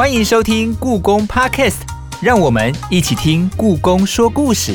欢迎收听故宫 Podcast， 让我们一起听故宫说故事。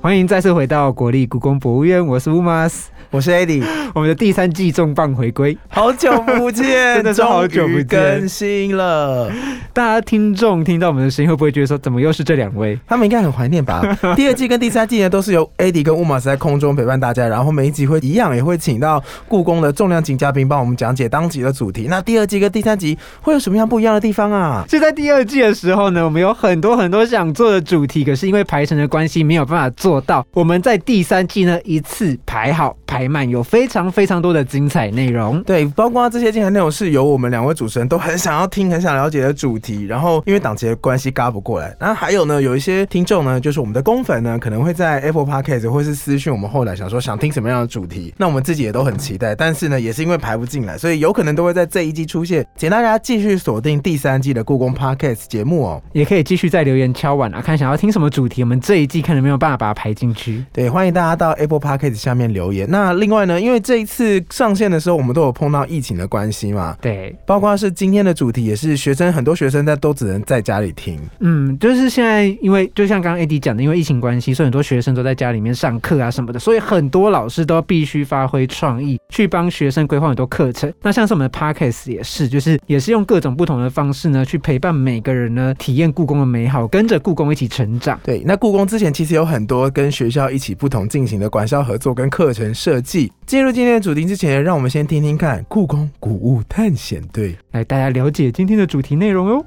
欢迎再次回到国立故宫博物院，我是 Umas， 我是 Eddie， 我们的第三季重磅回归，好久不见，真的是好久不见，终于更新了。大家听众听到我们的声音，会不会觉得说，怎么又是这两位？他们应该很怀念吧。第二季跟第三季呢，都是由 Eddie 跟 Umas 在空中陪伴大家，然后每一集会一样，也会请到故宫的重量级嘉宾帮我们讲解当集的主题。那第二季跟第三集会有什么样不一样的地方啊？就在第二季的时候呢，我们有很多想做的主题，可是因为排程的关系，没有办法做到我们在第三季呢一次排好排满，有非常多的精彩内容。对，包括这些精彩内容是由我们两位主持人都很想要听、很想了解的主题。然后因为档期的关系嘎不过来，那还有呢，有一些听众呢，就是我们的公粉呢，可能会在 Apple Podcast 或是私讯我们，后来想说想听什么样的主题，那我们自己也都很期待，但是呢，也是因为排不进来，所以有可能都会在这一季出现。请大家继续锁定第三季的故宫 Podcast 节目哦，也可以继续在留言敲碗啊，看想要听什么主题，我们这一季看有没有办法把它排进去。对，欢迎大家到 Apple Podcast 下面留言。那另外呢，因为这一次上线的时候，我们都有碰到疫情的关系嘛，对，包括是今天的主题也是很多学生都只能在家里听。嗯，就是现在因为就像刚刚 Eddie 讲的，因为疫情关系，所以很多学生都在家里面上课啊什么的，所以很多老师都必须发挥创意去帮学生规划很多课程。那像是我们的 Podcast 也是，就是也是用各种不同的方式呢，去陪伴每个人呢，体验故宫的美好，跟着故宫一起成长。对，那故宫之前其实有很多跟学校一起不同进行的管校合作跟课程设计。进入今天的主题之前，让我们先听听看故宫古物探险队，来大家了解今天的主题内容哦。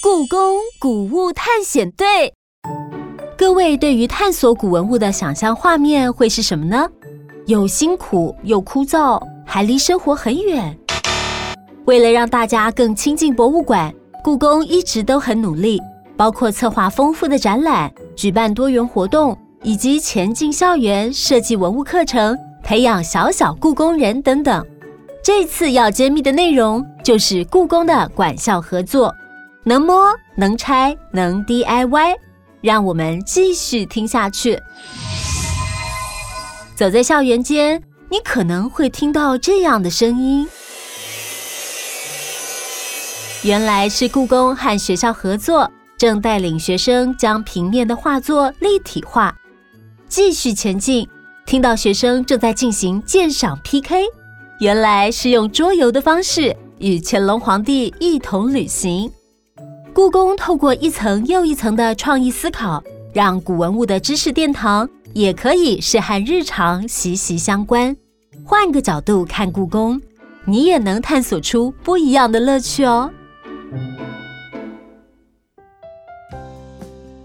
故宫古物探险队，各位对于探索古文物的想象画面会是什么呢？又辛苦又枯燥，还离生活很远。为了让大家更亲近博物馆，故宫一直都很努力，包括策划丰富的展览，举办多元活动，以及前进校园，设计文物课程，培养小小故宫人等等。这次要揭秘的内容就是故宫的馆校合作，能摸能拆能 DIY， 让我们继续听下去。走在校园间，你可能会听到这样的声音，原来是故宫和学校合作，正带领学生将平面的画作立体化。继续前进，听到学生正在进行鉴赏 PK， 原来是用桌游的方式与乾隆皇帝一同旅行。故宫透过一层又一层的创意思考，让古文物的知识殿堂也可以是和日常息息相关。换个角度看故宫，你也能探索出不一样的乐趣哦。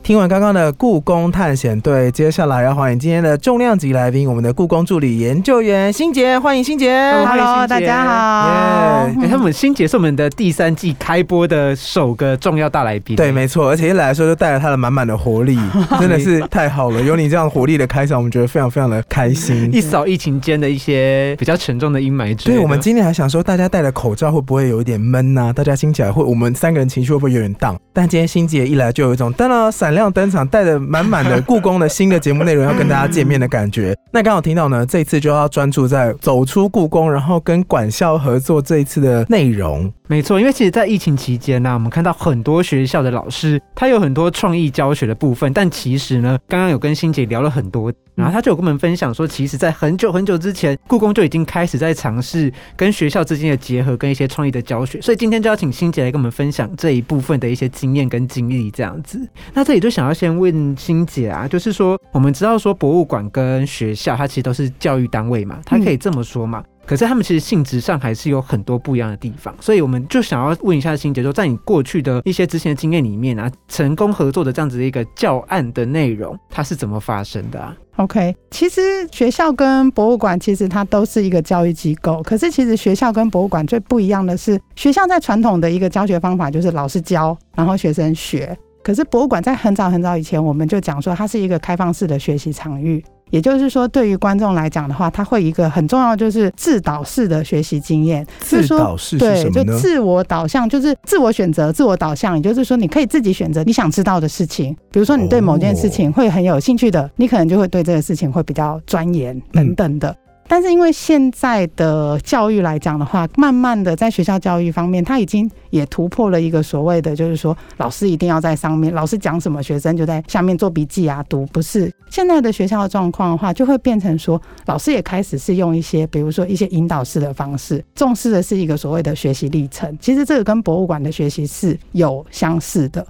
听完刚刚的故宫探险队，接下来要欢迎今天的重量级来宾，我们的故宫助理研究员欣洁，欢迎欣洁。Hello， 大家好。Yeah， 他们欣洁是我们的第三季开播的首个重要大来宾。对，没错，而且一来的时候就带了他的满满的活力，真的是太好了。有你这样活力的开场，我们觉得非常的开心，一扫疫情间的一些比较沉重的阴霾之类的。对，我们今天还想说，大家戴了口罩会不会有一点闷啊？大家听起来会，我们三个人情绪会不会有点荡？但今天欣洁一来就有一种当了闪亮登场，带着满满的故宫的新的节目内容要跟大家见面的感觉。那刚好听到呢，这一次就要专注在走出故宫，然后跟馆校合作这一次的内容。没错，因为其实在疫情期间呢，我们看到很多学校的老师他有很多创意教学的部分，但其实呢，刚刚有跟欣洁聊了很多，然后他就有跟我们分享说，其实在很久之前，故宫就已经开始在尝试跟学校之间的结合跟一些创意的教学，所以今天就要请欣洁来跟我们分享这一部分的一些经验跟经历这样子。那这里就想要先问欣洁啊，就是说我们知道说博物馆跟学校它其实都是教育单位嘛，它可以这么说嘛，可是他们其实性质上还是有很多不一样的地方，所以我们就想要问一下欣洁，在你过去的一些之前的经验里面啊，成功合作的这样子的一个教案的内容，它是怎么发生的啊？OK， 其实学校跟博物馆其实它都是一个教育机构，可是其实学校跟博物馆最不一样的是，学校在传统的一个教学方法就是老师教，然后学生学，可是博物馆在很早以前我们就讲说，它是一个开放式的学习场域，也就是说对于观众来讲的话，他会一个很重要就是自导式的学习经验。自导式是什么呢？对，就自我导向，就是自我选择自我导向，也就是说你可以自己选择你想知道的事情，比如说你对某件事情会很有兴趣的、你可能就会对这个事情会比较钻研等等的、但是因为现在的教育来讲的话，慢慢的在学校教育方面，它已经也突破了一个所谓的就是说老师一定要在上面，老师讲什么学生就在下面做笔记啊读，不是现在的学校的状况的话，就会变成说老师也开始是用一些比如说一些引导式的方式，重视的是一个所谓的学习历程。其实这个跟博物馆的学习是有相似的。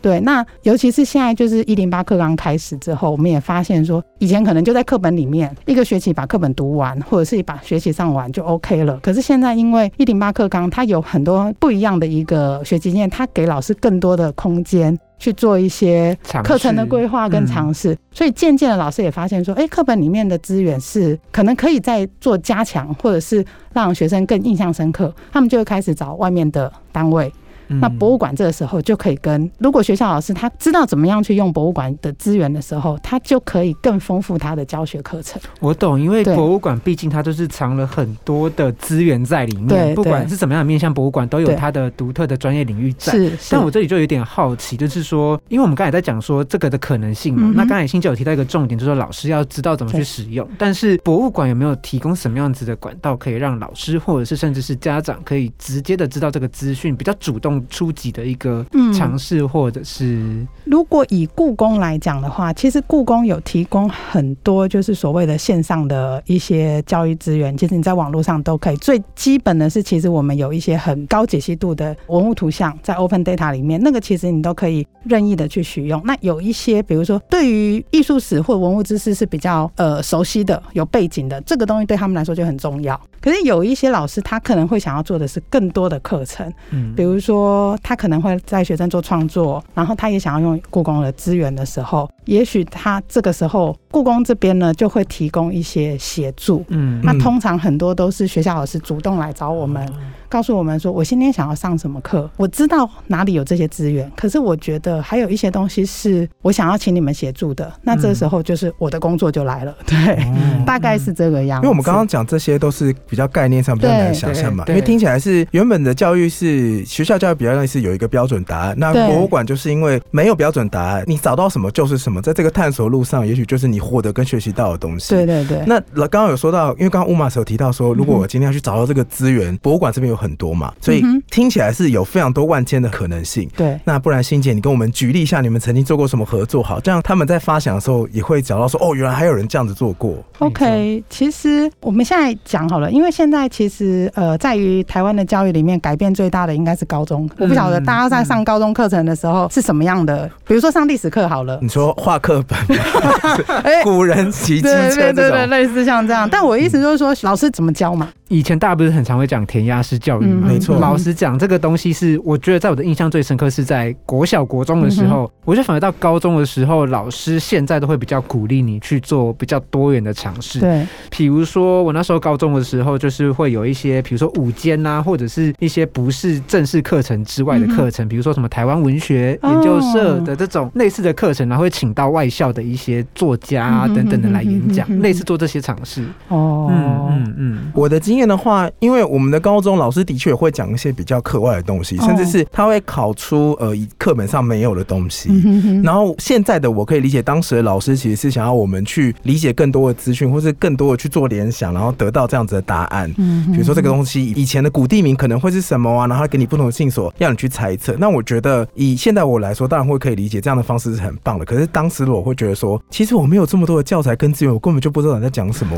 对，那尤其是现在就是108课纲开始之后，我们也发现说以前可能就在课本里面一个学期把课本读完，或者是把学期上完就 OK 了，可是现在因为108课纲它有很多不一样的一个学习经验，它给老师更多的空间去做一些课程的规划跟尝试、所以渐渐的老师也发现说课本里面的资源是可能可以再做加强，或者是让学生更印象深刻，他们就会开始找外面的单位。那博物馆这个时候就可以跟，如果学校老师他知道怎么样去用博物馆的资源的时候，他就可以更丰富他的教学课程。我懂，因为博物馆毕竟它就是藏了很多的资源在里面，不管是怎么样的面向，博物馆都有它的独特的专业领域在。但我这里就有点好奇，就是说因为我们刚才在讲说这个的可能性嘛，那刚才欣姐有提到一个重点，就是说老师要知道怎么去使用，但是博物馆有没有提供什么样子的管道可以让老师或者是甚至是家长可以直接的知道这个资讯，比较主动初级的一个尝试，或者是如果以故宫来讲的话，其实故宫有提供很多就是所谓的线上的一些教育资源，其实你在网络上都可以。最基本的是其实我们有一些很高解析度的文物图像在 Open Data 里面，那个其实你都可以任意的去使用。那有一些比如说对于艺术史或文物知识是比较熟悉的有背景的，这个东西对他们来说就很重要。可是有一些老师他可能会想要做的是更多的课程，比如说他可能会在学生做创作，然后他也想要用故宫的资源的时候，也许他这个时候故宫这边呢就会提供一些协助。那通常很多都是学校老师主动来找我们，告诉我们说我今天想要上什么课，我知道哪里有这些资源，可是我觉得还有一些东西是我想要请你们协助的，那这时候就是我的工作就来了。对，大概是这个样子。因为我们刚刚讲这些都是比较概念上比较难想象嘛，因为听起来是原本的教育是学校教育比较类似有一个标准答案，那博物馆就是因为没有标准答案，你找到什么就是什么，在这个探索路上也许就是你获得跟学习到的东西。对对对。那刚刚有说到，因为刚刚乌马有提到说如果我今天要去找到这个资源，博物馆这边有很多嘛，所以听起来是有非常多万千的可能性。对，那不然欣姐你跟我们举例一下你们曾经做过什么合作好，这样他们在发想的时候也会找到说哦原来还有人这样子做过。 OK， 其实我们现在讲好了，因为现在其实在于台湾的教育里面改变最大的应该是高中。我不晓得大家在上高中课程的时候是什么样的，比如说上历史课好了，你说画课本古人骑机车这种，对对对，类似像这样。但我意思就是说老师怎么教嘛，以前大家不是很常会讲填鸭式教育嘛，没错。老实讲这个东西是我觉得在我的印象最深刻是在国小国中的时候，我觉得反而到高中的时候老师现在都会比较鼓励你去做比较多元的尝试。对，比如说我那时候高中的时候就是会有一些比如说午间啊，或者是一些不是正式课程之外的课程，比如说什么台湾文学研究社的这种类似的课程，然后会请到外校的一些作家啊等等的来演讲，类似做这些尝试。我的经验的话，因为我们的高中老师的确会讲一些比较课外的东西，甚至是他会考出课本上没有的东西。然后现在的我可以理解当时的老师其实是想要我们去理解更多的资讯，或是更多的去做联想，然后得到这样子的答案。比如说这个东西以前的古地名可能会是什么啊，然后他给你不同的线索要你去猜测。那我觉得以现在我来说当然会可以理解这样的方式是很棒的，可是当时我会觉得说其实我没有这么多的教材跟资源，我根本就不知道你在讲什么。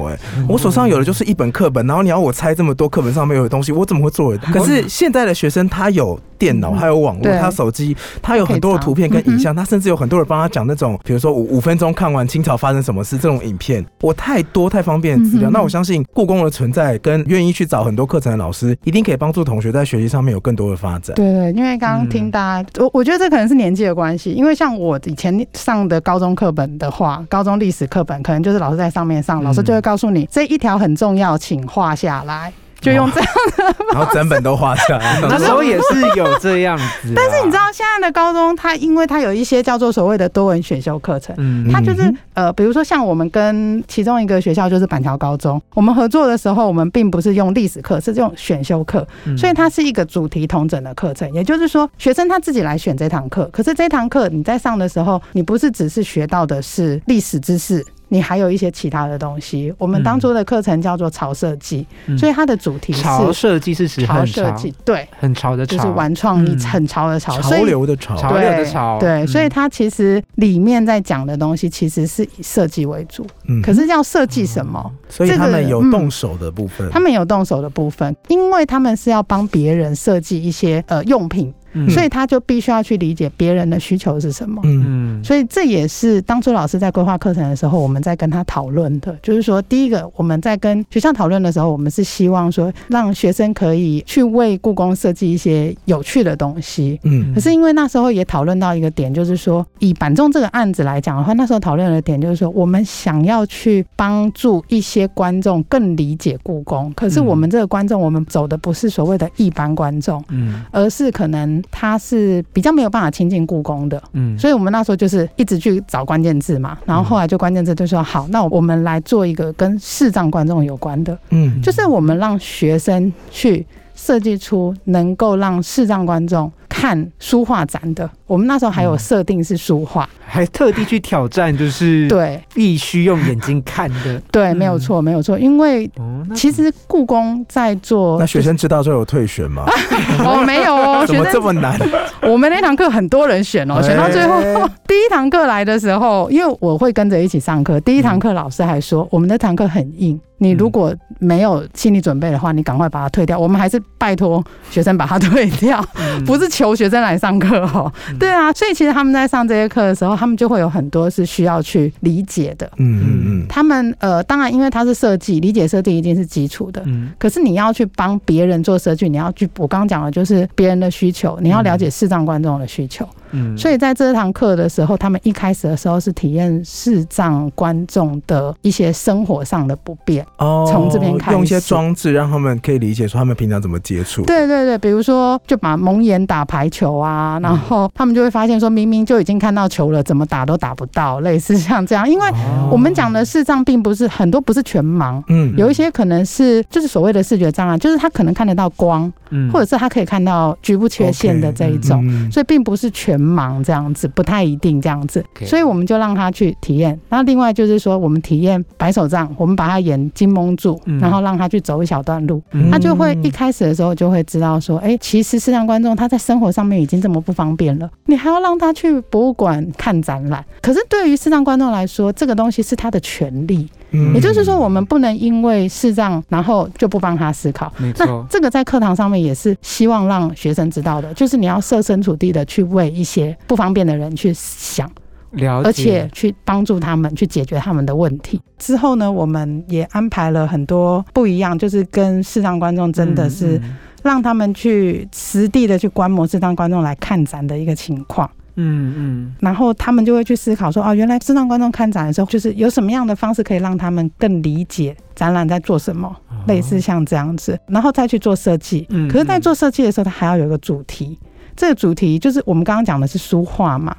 我手上有的就是一本课本，然后你要我猜这么多课本上面有的东西，我怎么会做得到？可是现在的学生他有电脑，他有网络，他有手机，他有很多的图片跟影像，他甚至有很多人帮他讲那种比如说5分钟看完清朝发生什么事这种影片，我太多太方便的资料。那我相信故宫的存在跟愿意去找很多课程的老师一定可以帮助同学在学习上面有更多的发展。对对，因为刚刚听大家我觉得这可能是年纪的关系，因为像我以前上的高中课本的话，高中历史课本可能就是老师在上面上，老师就会告诉你这一条很重要请画下来，就用这样的，然后整本都画下来。那时候也是有这样子、啊，但是你知道现在的高中，它因为它有一些叫做所谓的多文选修课程，它就是比如说像我们跟其中一个学校就是板桥高中，我们合作的时候，我们并不是用历史课，是用选修课，所以它是一个主题统整的课程。也就是说，学生他自己来选这堂课，可是这堂课你在上的时候，你不是只是学到的是历史知识。你还有一些其他的东西。我们当初的课程叫做潮设计、所以它的主题是潮设计，是指很潮，对，很潮的潮，就是玩创意，很潮的潮，潮流的潮，潮流的潮，对，所以它其实里面在讲的东西其实是以设计为主、可是要设计什么、所以他们有动手的部分、他们有动手的部分，因为他们是要帮别人设计一些用品。所以他就必须要去理解别人的需求是什么。所以这也是当初老师在规划课程的时候，我们在跟他讨论的，就是说第一个，我们在跟学校讨论的时候，我们是希望说让学生可以去为故宫设计一些有趣的东西。可是因为那时候也讨论到一个点，就是说以板仲这个案子来讲的话，那时候讨论的点就是说，我们想要去帮助一些观众更理解故宫，可是我们这个观众，我们走的不是所谓的一般观众，而是可能他是比较没有办法亲近故宫的，所以我们那时候就是一直去找关键字嘛，然后后来就关键字就说，好，那我们来做一个跟视障观众有关的，就是我们让学生去设计出能够让视障观众看书画展的。我们那时候还有设定是书画、还特地去挑战，就是对必须用眼睛看的。对，没有错，没有错。因为其实故宫在做、那学生知道之后有退选吗？哦，没有哦，怎么这么难？我们那堂课很多人选哦，选到最后第一堂课来的时候，因为我会跟着一起上课，第一堂课老师还说，我们那堂课很硬，你如果没有心理准备的话，你赶快把它退掉。我们还是拜托学生把它退掉，不是求学生来上课哦。对啊，所以其实他们在上这些课的时候，他们就会有很多是需要去理解的。他们当然因为它是设计，理解设计一定是基础的。可是你要去帮别人做设计，你要去，我刚刚讲的就是别人的需求，你要了解视障观众的需求。所以在这堂课的时候，他们一开始的时候是体验视障观众的一些生活上的不便，从这边开始用一些装置让他们可以理解说他们平常怎么接触。对对对，比如说就把蒙眼打排球啊，然后他们就会发现说明明就已经看到球了，怎么打都打不到，类似像这样。因为我们讲的视障并不是很多，不是全盲，有一些可能是就是所谓的视觉障碍，就是他可能看得到光，或者是他可以看到局部缺陷的这一种，所以并不是全盲这样子，不太一定这样子。所以我们就让他去体验。那另外就是说，我们体验白手杖，我们把他眼睛蒙住，然后让他去走一小段路，他就会一开始的时候就会知道说，其实视障观众他在生活上面已经这么不方便了，你还要让他去博物馆看展览。可是对于视障观众来说，这个东西是他的权利。也就是说，我们不能因为视障然后就不帮他思考。那这个在课堂上面也是希望让学生知道的，就是你要设身处地的去为一些不方便的人去想，而且去帮助他们去解决他们的问题。之后呢，我们也安排了很多不一样，就是跟视障观众真的是让他们去实地的去观摩视障观众来看展的一个情况。然后他们就会去思考说，原来视障观众看展的时候，就是有什么样的方式可以让他们更理解展览在做什么，类似像这样子，然后再去做设计。可是在做设计的时候，它还要有一个主题。这个主题就是我们刚刚讲的是书画嘛。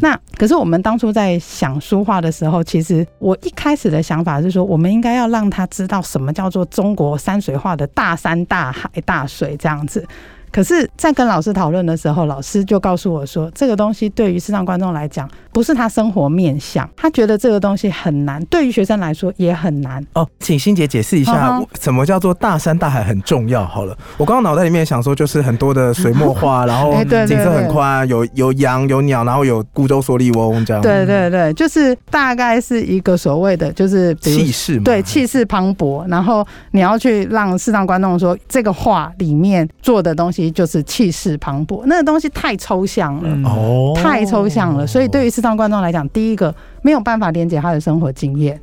那可是我们当初在想书画的时候，其实我一开始的想法是说，我们应该要让他知道什么叫做中国山水画的大山大海大水这样子。可是在跟老师讨论的时候，老师就告诉我说，这个东西对于视障观众来讲不是他生活面向，他觉得这个东西很难，对于学生来说也很难。请欣姐解释一下什么叫做大山大海很重要好了。我刚刚脑袋里面想说，就是很多的水墨画然后景色很宽，有羊有鸟，然后有孤舟蓑笠翁这样。对对对，就是大概是一个所谓的就是气势嘛，对，气势磅礴，然后你要去让视障观众说，这个画里面做的东西就是气势磅礴，那个东西太抽象了，太抽象了。所以对于视障观众来讲，第一个没有办法连接他的生活经验。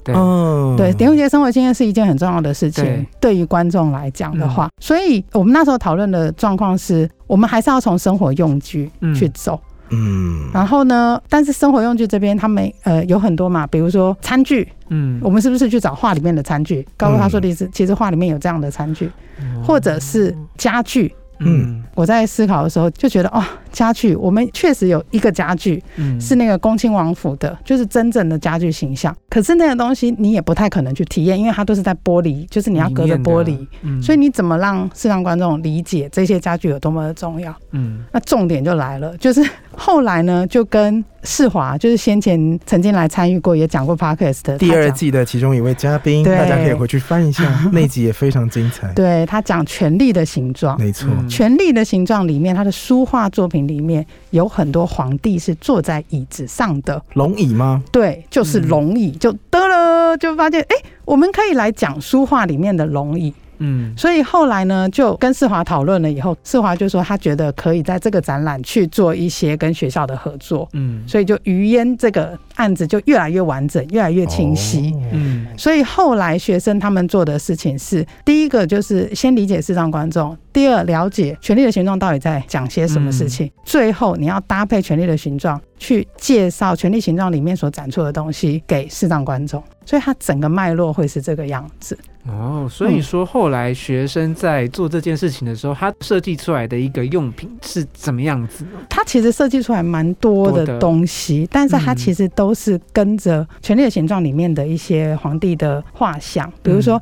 对，连接生活经验是一件很重要的事情。对于观众来讲的话，所以我们那时候讨论的状况是，我们还是要从生活用具去走。嗯，然后呢，但是生活用具这边他们有很多嘛，比如说餐具，嗯，我们是不是去找画里面的餐具？告诉他说的是，其实画里面有这样的餐具，或者是家具。嗯，我在思考的时候就觉得哦，家具，我们确实有一个家具，是那个恭亲王府的，就是真正的家具形象。可是那个东西你也不太可能去体验，因为它都是在玻璃，就是你要隔着玻璃，所以你怎么让视障观众理解这些家具有多么的重要？嗯，那重点就来了，就是后来呢，就跟世华，就是先前曾经来参与过，也讲过 Podcast 的第二季的其中一位嘉宾，大家可以回去翻一下，那集也非常精彩。对，他讲《权力的形状》，没错。《权力的形状》里面，他的书画作品里面有很多皇帝是坐在椅子上的，龙椅吗？对，就是龙椅，就得了，就发现哎，我们可以来讲书画里面的龙椅。嗯，所以后来呢，就跟世华讨论了以后，世华就说他觉得可以在这个展览去做一些跟学校的合作，嗯，所以就余烟这个案子就越来越完整，越来越清晰，哦，嗯，所以后来学生他们做的事情是，第一个就是先理解视障观众，第二了解权力的形状到底在讲些什么事情，最后你要搭配权力的形状去介绍权力形状里面所展出的东西给视障观众，所以它整个脉络会是这个样子。哦，所以说后来学生在做这件事情的时候，他设计出来的一个用品是怎么样子？他其实设计出来蛮多的东西，但是他其实都是跟着权力的形状里面的一些皇帝的画像，比如说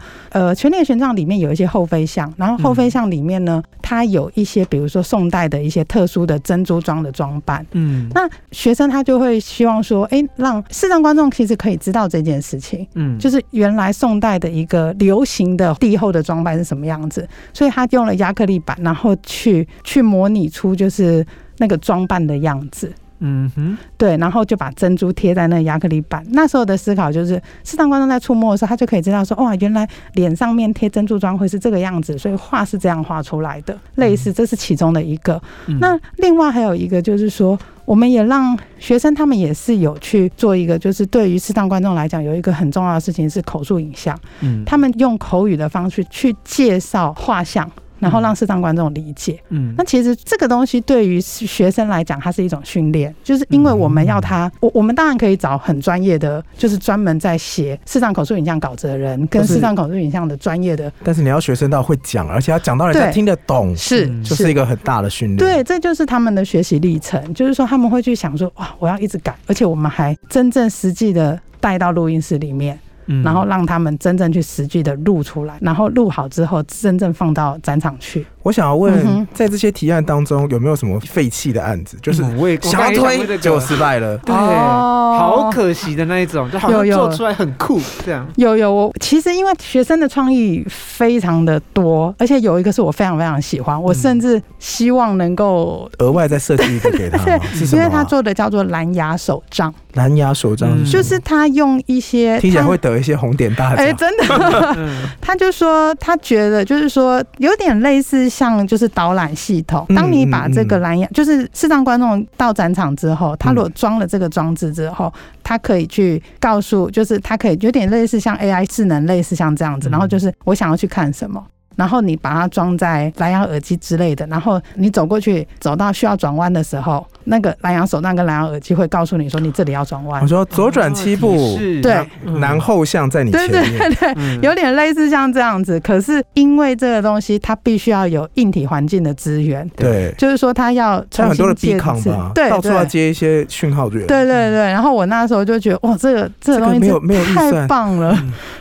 权力的形状里面有一些后妃像，然后后妃像里面呢，它有一些比如说宋代的一些特殊的珍珠装的装扮，嗯，那学生他就会希望说，哎，让视障观众其实可以知道这件事情，嗯，就是原来宋代的一个流行的帝后的装扮是什么样子，所以他用了亚克力板，然后去模拟出就是那个装扮的样子。嗯哼，对，然后就把珍珠贴在那个亚克力板。那时候的思考就是，视障观众在触摸的时候，他就可以知道说，哇，原来脸上面贴珍珠妆会是这个样子，所以画是这样画出来的。类似，这是其中的一个。那另外还有一个就是说，我们也让学生他们也是有去做一个，就是对于视障观众来讲，有一个很重要的事情是口述影像。他们用口语的方式去介绍画像。然后让视障观众理解，嗯，那其实这个东西对于学生来讲，它是一种训练，就是因为我们要他，我们当然可以找很专业的，就是专门在写视障口述影像稿子的人，跟视障口述影像的专业的，但是你要学生到会讲，而且要讲到人家听得懂，是，就是一个很大的训练。对，这就是他们的学习历程，就是说他们会去想说，哇，我要一直改，而且我们还真正实际的带到录音室里面。然后让他们真正去实际的录出来，然后录好之后真正放到展场去。我想要问，在这些提案当中有没有什么废弃的案子，就是想要推结果失败了，对，好可惜的那一种，就好像做出来很酷这样。有，我其实因为学生的创意非常的多，而且有一个是我非常非常喜欢，我甚至希望能够额外再设计一个给他，是什么？因为他做的叫做蓝牙手杖。蓝牙手杖就是他用一些听起来会得一些红点大奖，哎，真的。他就说他觉得就是说有点类似。像就是导览系统，当你把这个蓝牙，就是视障观众到展场之后，他如果装了这个装置之后，他可以去告诉，就是他可以有点类似像 AI 智能，类似像这样子，然后就是我想要去看什么。然后你把它装在蓝牙耳机之类的，然后你走过去，走到需要转弯的时候，那个蓝牙手杖跟蓝牙耳机会告诉你说你这里要转弯。我说左转7步，对，南后向在你前面，对，有点类似像这样子。可是因为这个东西它必须要有硬体环境的资源，对，就是说它要重新接字，对，到处要接一些讯号源，对。然后我那时候就觉得哇，这个东西真太棒了，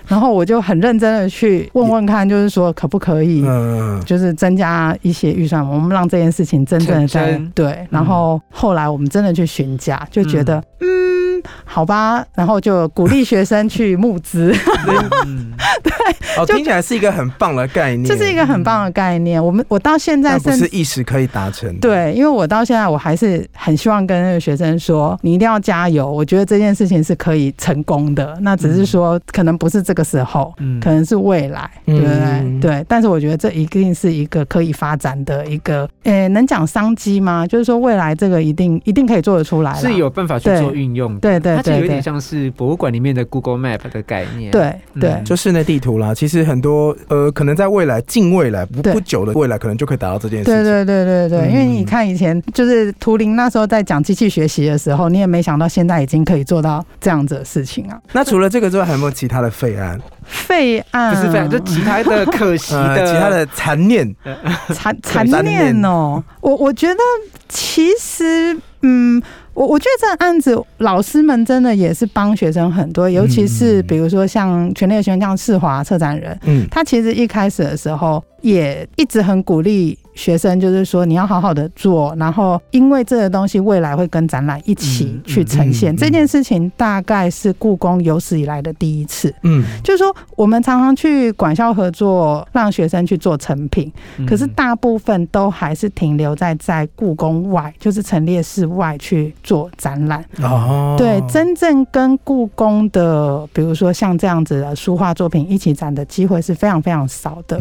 然后我就很认真的去问问看，就是说可不可以就是增加一些预算，我们让这件事情真正的在对，然后后来我们真的去询价，就觉得好吧，然后就鼓励学生去募资。对，哦，听起来是一个很棒的概念，这是一个很棒的概念。我到现在甚至不是一时可以达成的，对，因为我到现在我还是很希望跟那个学生说，你一定要加油，我觉得这件事情是可以成功的。那只是说可能不是这个时候，可能是未来，对不对？对，但是我觉得这一定是一个可以发展的一个，能讲商机吗？就是说未来这个一定可以做得出来，是有办法去做运用的。对对对，它就有点像是博物馆里面的 Google Map 的概念，对对、嗯，就室内地图啦。其实很多可能在未来近未来不久的未来，可能就可以达到这件事情。对对对对对，因为你看以前就是图灵那时候在讲机器学习的时候，你也没想到现在已经可以做到这样子的事情啊。那除了这个之外，还有没有其他的废案？废案不是废案，就其他的可惜的、其他的残念，残念哦。我觉得其实我觉得这案子老师们真的也是帮学生很多，尤其是比如说像权力的学生，像世华策展人、他其实一开始的时候也一直很鼓励学生，就是说你要好好的做，然后因为这个东西未来会跟展览一起去呈现、这件事情大概是故宫有史以来的第一次。就是说我们常常去馆校合作让学生去做成品，可是大部分都还是停留在故宫外，就是陈列室外去做展览、对，真正跟故宫的比如说像这样子的书画作品一起展的机会是非常非常少的、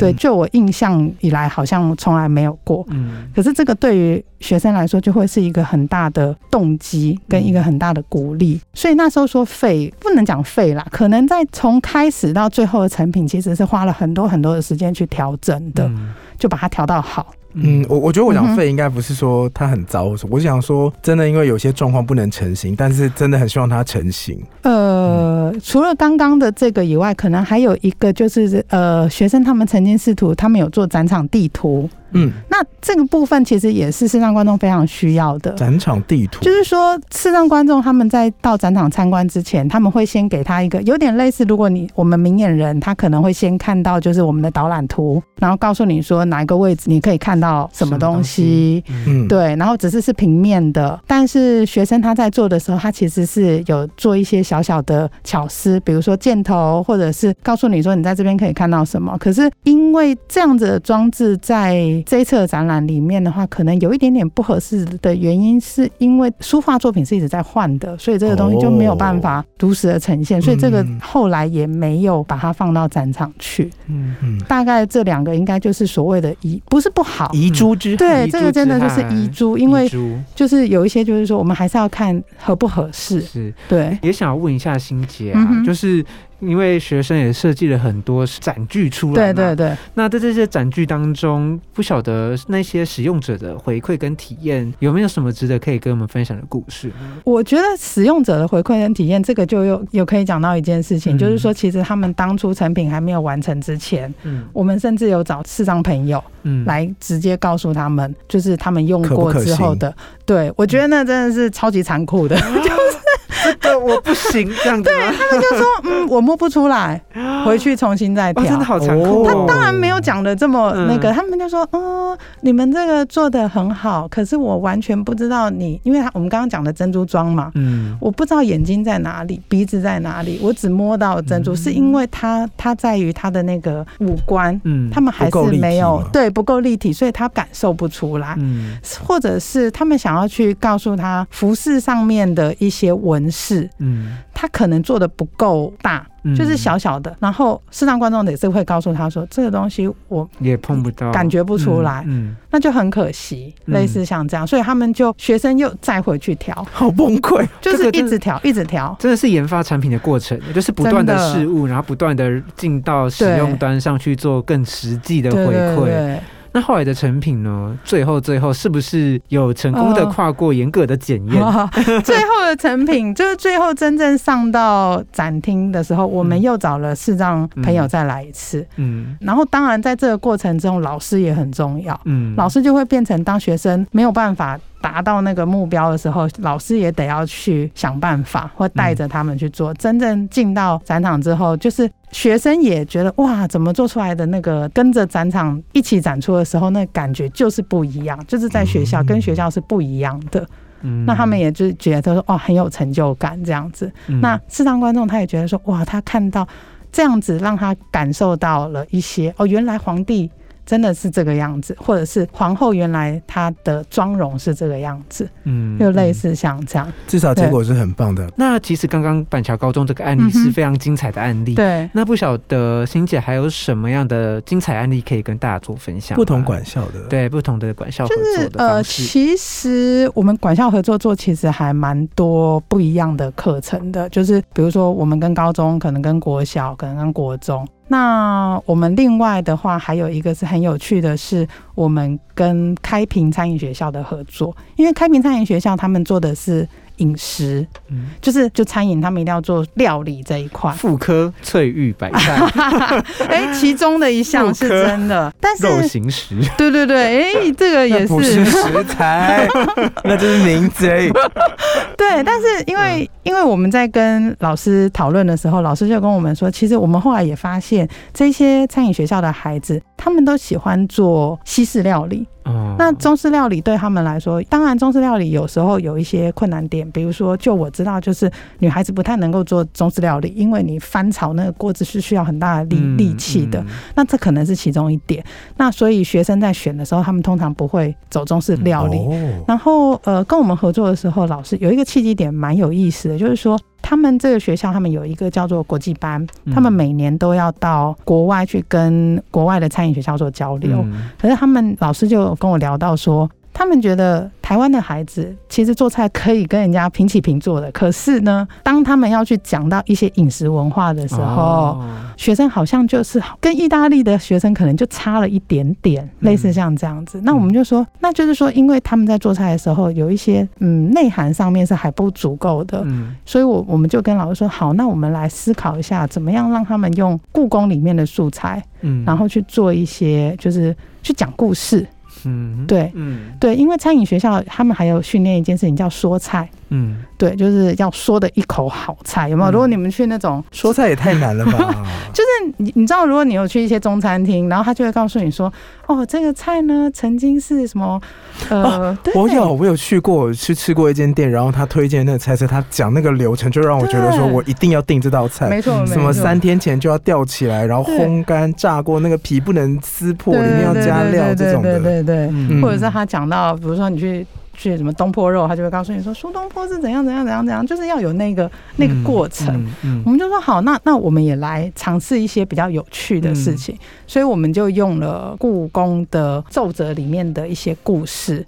对，就我印象以来好像从来没有过，可是这个对于学生来说就会是一个很大的动机跟一个很大的鼓励、所以那时候说废不能讲废啦，可能在从开始到最后的成品其实是花了很多很多的时间去调整的、就把它调到好。我觉得我讲废应该不是说它很糟、我想说真的因为有些状况不能成型，但是真的很希望它成型。除了刚刚的这个以外，可能还有一个就是学生他们曾经试图他们有做展场地图。那这个部分其实也是视障观众非常需要的展场地图，就是说视障观众他们在到展场参观之前，他们会先给他一个有点类似，如果我们明眼人他可能会先看到就是我们的导览图，然后告诉你说哪一个位置你可以看到什么东西，对，然后只是平面的。但是学生他在做的时候，他其实是有做一些小小的巧思，比如说箭头，或者是告诉你说你在这边可以看到什么。可是因为这样子的装置在这一次的展览里面的话，可能有一点点不合适的原因，是因为书画作品是一直在换的，所以这个东西就没有办法如实的呈现、所以这个后来也没有把它放到展场去。大概这两个应该就是所谓的不是不好，遗珠之憾。对，这个真的就是遗珠，因为就是有一些就是说我们还是要看合不合适。是，对。也想要问一下欣洁啊、就是因为学生也设计了很多展具出来嘛，对对对。那在这些展具当中，不晓得那些使用者的回馈跟体验有没有什么值得可以跟我们分享的故事？我觉得使用者的回馈跟体验，这个就有可以讲到一件事情、就是说其实他们当初成品还没有完成之前，我们甚至有找视障朋友来直接告诉他们，就是他们用过之后的。对，我觉得那真的是超级残酷的，就是我不行这样子吗？对，他们就说我摸不出来，回去重新再调、真的好残酷、他当然没有讲的这么那个、他们就说你们这个做的很好，可是我完全不知道你，因为我们刚刚讲的珍珠妆嘛，我不知道眼睛在哪里，鼻子在哪里，我只摸到珍珠，是因为它在于它的那个五官，他们还是没有，对，不够立体，所以他感受不出来，或者是他们想要去告诉他服饰上面的一些纹饰，他可能做的不够大，就是小小的，然后视障观众也是会告诉他说这个东西我也碰不到，感觉不出来，那就很可惜，类似像这样，所以他们就学生又再回去调，好崩溃，就是一直调、一直调，真的是研发产品的过程，就是不断的事物，然后不断的进到使用端上去做更实际的回馈。那后来的成品呢？最后是不是有成功的跨过严格的检验？最后的成品就是最后真正上到展厅的时候，我们又找了视障朋友再来一次。然后当然在这个过程中，老师也很重要。老师就会变成当学生没有办法达到那个目标的时候，老师也得要去想办法，或带着他们去做。真正进到展场之后，就是学生也觉得哇，怎么做出来的那个跟着展场一起展出的时候，那感觉就是不一样，就是在学校跟学校是不一样的。那他们也就觉得说哇，很有成就感这样子。那视障观众他也觉得说哇，他看到这样子让他感受到了一些原来皇帝真的是这个样子，或者是皇后原来她的妆容是这个样子，嗯，就类似像这样，至少结果是很棒的。那其实刚刚板桥高中这个案例是非常精彩的案例，对。那不晓得欣姐还有什么样的精彩案例可以跟大家做分享？不同管校的，对，不同的管校合作的方式。其实我们管校合作做其实还蛮多不一样的课程的，就是比如说我们跟高中，可能跟国小，可能跟国中。那我们另外的话还有一个是很有趣的是我们跟开平餐饮学校的合作，因为开平餐饮学校他们做的是饮食，就是就餐饮他们一定要做料理这一块，副科翠玉白菜其中的一项是真的，但是肉形食，对对对，这个也是不是食材那就是名字而已对，但是因为我们在跟老师讨论的时候，老师就跟我们说，其实我们后来也发现这些餐饮学校的孩子他们都喜欢做西式料理，那中式料理对他们来说，当然中式料理有时候有一些困难点，比如说就我知道就是女孩子不太能够做中式料理，因为你翻炒那个锅子是需要很大的力气的，那这可能是其中一点。那所以学生在选的时候他们通常不会走中式料理，然后跟我们合作的时候老师有一个契机点蛮有意思的，就是说他们这个学校他们有一个叫做国际班，他们每年都要到国外去跟国外的餐饮学校做交流，可是他们老师就跟我聊到说，他们觉得台湾的孩子其实做菜可以跟人家平起平坐的，可是呢当他们要去讲到一些饮食文化的时候，学生好像就是跟意大利的学生可能就差了一点点，类似像这样子。那我们就说，那就是说因为他们在做菜的时候有一些内涵上面是还不足够的，所以我们就跟老师说，好，那我们来思考一下怎么样让他们用故宫里面的素材，然后去做一些就是去讲故事。对，对，因为餐饮学校他们还有训练一件事情叫说菜，对，就是要说的一口好菜，有没有？如果你们去那种说菜也太难了吧？就是你知道，如果你有去一些中餐厅，然后他就会告诉你说，哦，这个菜呢曾经是什么？对，我有去过，我去吃过一间店，然后他推荐那个菜色，他讲那个流程，就让我觉得说我一定要订这道菜，没错，什么3天前就要吊起来，然后烘干炸过，那个皮不能撕破，里面要加料这种的，对，或者是他讲到，比如说你去什么东坡肉，他就会告诉你说苏东坡是怎样怎样怎样怎样，就是要有那个过程。我们就说好，那我们也来尝试一些比较有趣的事情，所以我们就用了故宫的奏折里面的一些故事，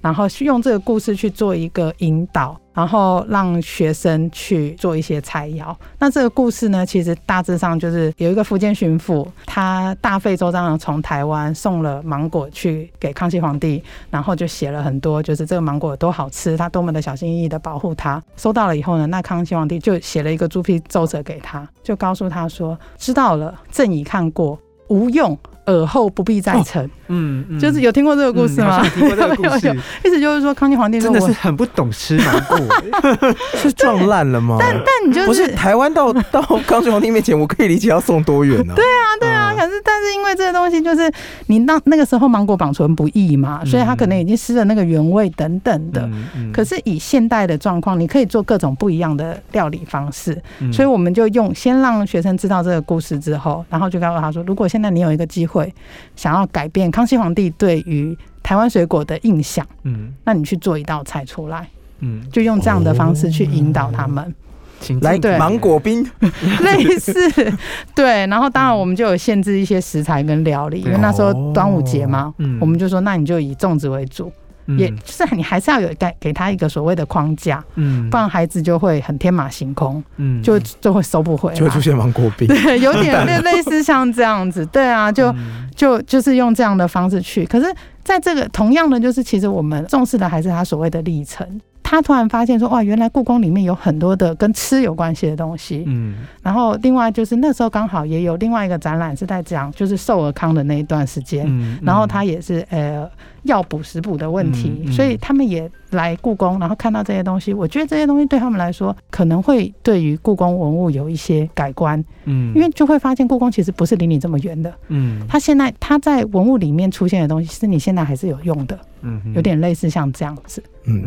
然后用这个故事去做一个引导，然后让学生去做一些菜肴。那这个故事呢，其实大致上就是有一个福建巡抚，他大费周章的从台湾送了芒果去给康熙皇帝，然后就写了很多就是这个芒果多好吃，他多么的小心翼翼的保护它。收到了以后呢，那康熙皇帝就写了一个朱批奏折给他，就告诉他说，知道了，朕已看过，无用，尔后不必再成。就是有听过这个故事吗？听过这个故事意思就是说康熙皇帝真的是很不懂吃芒果是撞烂了吗？但你就是不是台湾到康熙皇帝面前，我可以理解要送多远啊对啊，但是因为这个东西就是你那个时候芒果保存不易嘛，所以它可能已经失了那个原味等等的，可是以现代的状况，你可以做各种不一样的料理方式，所以我们就先让学生知道这个故事之后，然后就告诉他说，如果现在你有一个机会想要改变康熙皇帝对于台湾水果的印象，那你去做一道菜出来，就用这样的方式去引导他们。来芒果冰类似，对，然后当然我们就有限制一些食材跟料理，因为那时候端午节嘛，我们就说那你就以粽子为主，也就是你还是要有给他一个所谓的框架，不然孩子就会很天马行空，就会收不回来，就会出现芒果冰，对，有点类似像这样子，对啊，就是用这样的方式去。可是在这个同样的，就是其实我们重视的还是他所谓的历程。他突然发现说，哇，原来故宫里面有很多的跟吃有关系的东西，然后另外就是那时候刚好也有另外一个展览是在讲就是寿尔康的那一段时间，然后他也是药补食补的问题，所以他们也来故宫，然后看到这些东西，我觉得这些东西对他们来说可能会对于故宫文物有一些改观，因为就会发现故宫其实不是离你这么远的，它现在它在文物里面出现的东西是你现在还是有用的，有点类似像这样子。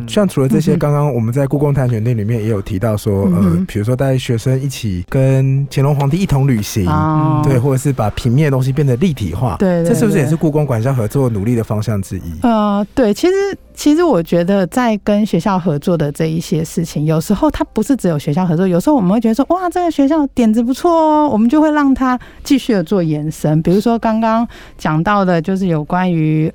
像除了这些，刚刚我们在故宫探险店里面也有提到说，比如说带学生一起跟乾隆皇帝一同旅行，对，或者是把平面的东西变得立体化，对，这是不是也是故宫馆校合作努力的方向之一？对，其实我觉得在跟学校合作的这一些事情，有时候它不是只有学校合作，有时候我们会觉得说，哇，这个学校点子不错哦，我们就会让它继续的做延伸。比如说刚刚讲到的，就是有关于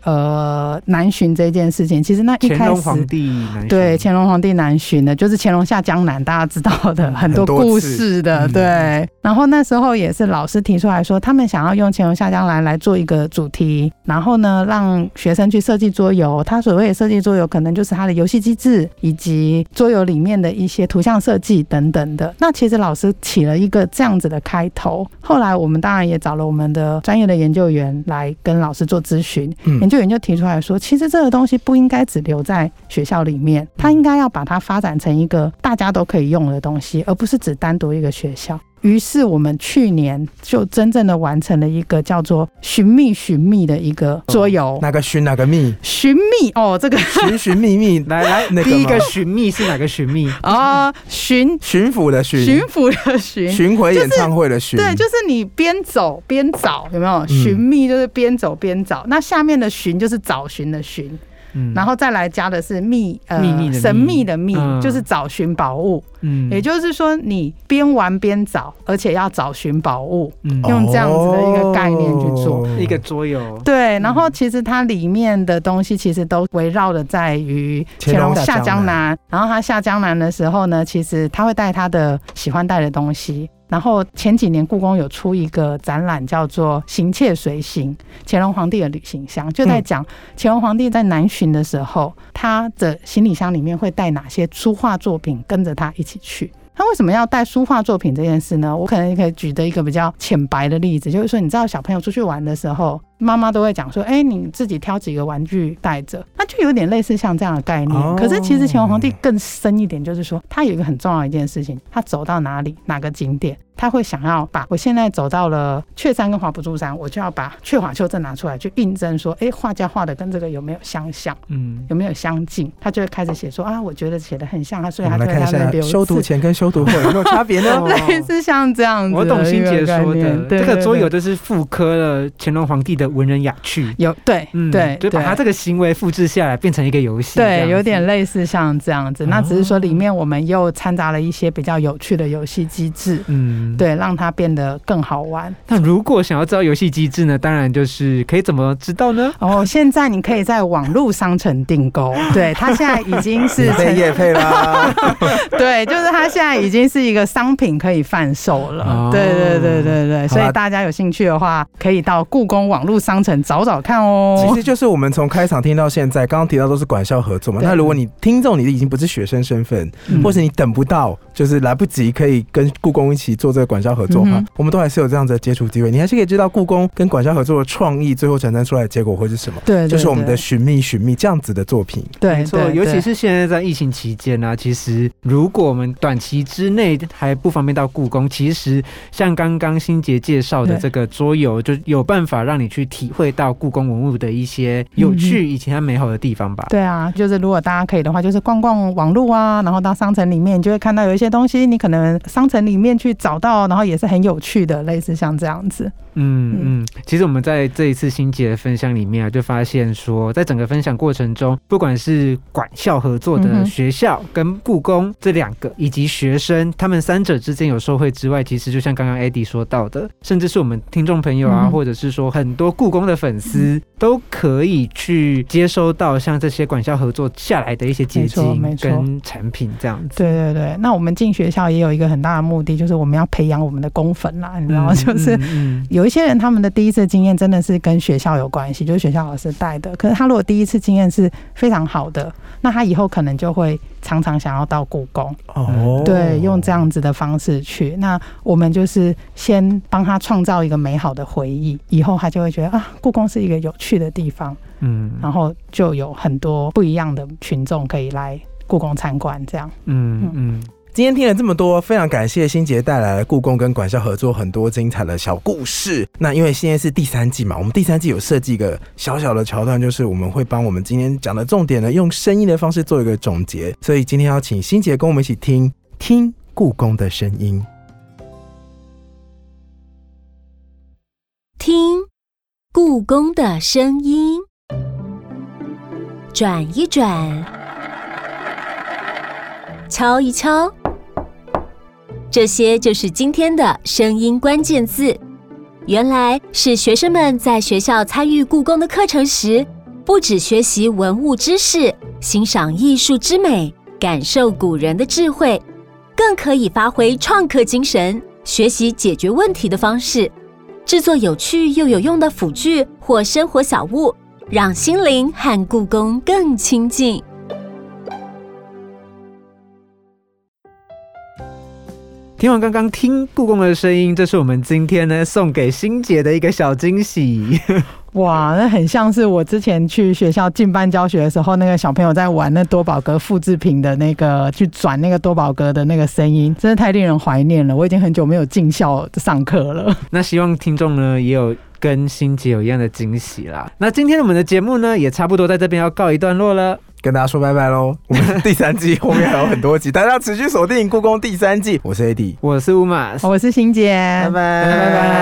南巡这件事情，其实那一开始乾隆皇帝南巡，对，乾隆皇帝南巡的，就是乾隆下江南，大家知道的很多故事的，对。然后那时候也是老师提出来说，他们想要用乾隆下江南来做一个主题，然后呢，让学生去设计桌游，他所谓的设计桌游可能就是它的游戏机制以及桌游里面的一些图像设计等等的。那其实老师起了一个这样子的开头，后来我们当然也找了我们的专业的研究员来跟老师做咨询，研究员就提出来说，其实这个东西不应该只留在学校里面，它应该要把它发展成一个大家都可以用的东西，而不是只单独一个学校。于是我们去年就真正的完成了一个叫做寻觅寻觅的一个桌游，哪个寻哪个觅？寻觅哦，这个寻寻觅觅，来那个第一个寻觅是哪个寻觅啊？巡抚的巡，巡抚的巡，巡回演唱会的巡，对，就是你边走边找，有没有？寻觅就是边走边找，那下面的寻就是找寻的寻，然后再来加的是秘，神秘的秘，就是找寻宝物。也就是说你边玩边找，而且要找寻宝物，用这样子的一个概念去做一个桌游。对，然后其实它里面的东西其实都围绕的在于乾隆下江南，然后他下江南的时候呢，其实他会带他的喜欢带的东西。然后前几年故宫有出一个展览叫做行窃随行，乾隆皇帝的旅行箱，就在讲乾隆皇帝在南巡的时候，他的行李箱里面会带哪些书画作品跟着他一起去。他为什么要带书画作品这件事呢？我可能可以举的一个比较浅白的例子，就是说你知道小朋友出去玩的时候，妈妈都会讲说，哎，你自己挑几个玩具带着，那就有点类似像这样的概念。可是其实乾隆皇帝更深一点，就是说他有一个很重要的一件事情，他走到哪里哪个景点，他会想要把我现在走到了雀山跟华不注山，我就要把鹊华丘证拿出来去印证说，哎，画家画的跟这个有没有相像，有没有相近，他就会开始写说，啊，我觉得写的很像，所以他就会在那边修读前跟修读后有没有差别呢？类似像这样子。我懂欣姐说的，这个桌游就是复刻了乾隆皇帝的文人雅趣，有对对，就把他这个行为复制下来变成一个游戏，对，有点类似像这样子。那只是说里面我们又掺杂了一些比较有趣的游戏机制，对，让它变得更好玩。那如果想要知道游戏机制呢，当然就是可以怎么知道呢？现在你可以在网络商城订购，对，它现在已经是被业配啦，对，就是它现在已经是一个商品可以贩售了，对，所以大家有兴趣的话，可以到故宫网络商城找找看哦。其实就是我们从开场听到现在，刚刚提到都是馆校合作嘛。那如果你听众你已经不是学生身份，或是你等不到，就是来不及可以跟故宫一起做这个馆校合作的话，我们都还是有这样的接触机会。你还是可以知道故宫跟馆校合作的创意最后产生出来的结果会是什么。对，就是我们的寻觅寻觅这样子的作品。对，没错。尤其是现在在疫情期间啊，其实如果我们短期之内还不方便到故宫，其实像刚刚欣姐介绍的这个桌游，就有办法让你去体会到故宫文物的一些有趣以及它美好的地方吧。对啊，就是如果大家可以的话，就是逛逛网路啊，然后到商城里面，你就会看到有一些东西，你可能商城里面去找到，然后也是很有趣的，类似像这样子。其实我们在这一次欣姐的分享里面，就发现说，在整个分享过程中，不管是馆校合作的学校跟故宫这两个，以及学生他们三者之间有受惠之外，其实就像刚刚 Eddie 说到的，甚至是我们听众朋友啊，或者是说很多故宫的粉丝都可以去接收到像这些馆校合作下来的一些结晶跟产品这样子。对，那我们进学校也有一个很大的目的，就是我们要培养我们的工粉啦，你知道，就是有一些人他们的第一次经验真的是跟学校有关系，就是学校老师带的，可是他如果第一次经验是非常好的，那他以后可能就会常常想要到故宫，对，用这样子的方式去。那我们就是先帮他创造一个美好的回忆，以后他就会觉得啊，故宫是一个有趣去的地方，嗯，然后就有很多不一样的群众可以来故宫参观这样。嗯嗯，今天听了这么多，非常感谢欣洁带来了故宫跟馆校合作很多精彩的小故事。那因为现在是第三季嘛，我们第三季有设计一个小小的桥段，就是我们会帮我们今天讲的重点呢，用声音的方式做一个总结。所以今天要请欣洁跟我们一起听故宫的声音，听故宫的声音，转一转，敲一敲。这些就是今天的声音关键字，原来是学生们在学校参与故宫的课程时，不只学习文物知识，欣赏艺术之美，感受古人的智慧，更可以发挥创客精神，学习解决问题的方式，制作有趣又有用的辅具或生活小物，让心灵和故宫更亲近。听完刚刚听故宫的声音，这是我们今天呢送给欣洁的一个小惊喜。哇，那很像是我之前去学校进班教学的时候，那个小朋友在玩那多宝格复制品的那个，去转那个多宝格的那个声音，真的太令人怀念了。我已经很久没有进校上课了。那希望听众呢也有跟欣洁有一样的惊喜啦。那今天我们的节目呢也差不多在这边要告一段落了。跟大家说拜拜咯，我们第三季后面还有很多集，大家持续锁定故宫第三季。我是 Eddie， 我是 Umas， 我是欣洁，拜拜拜拜。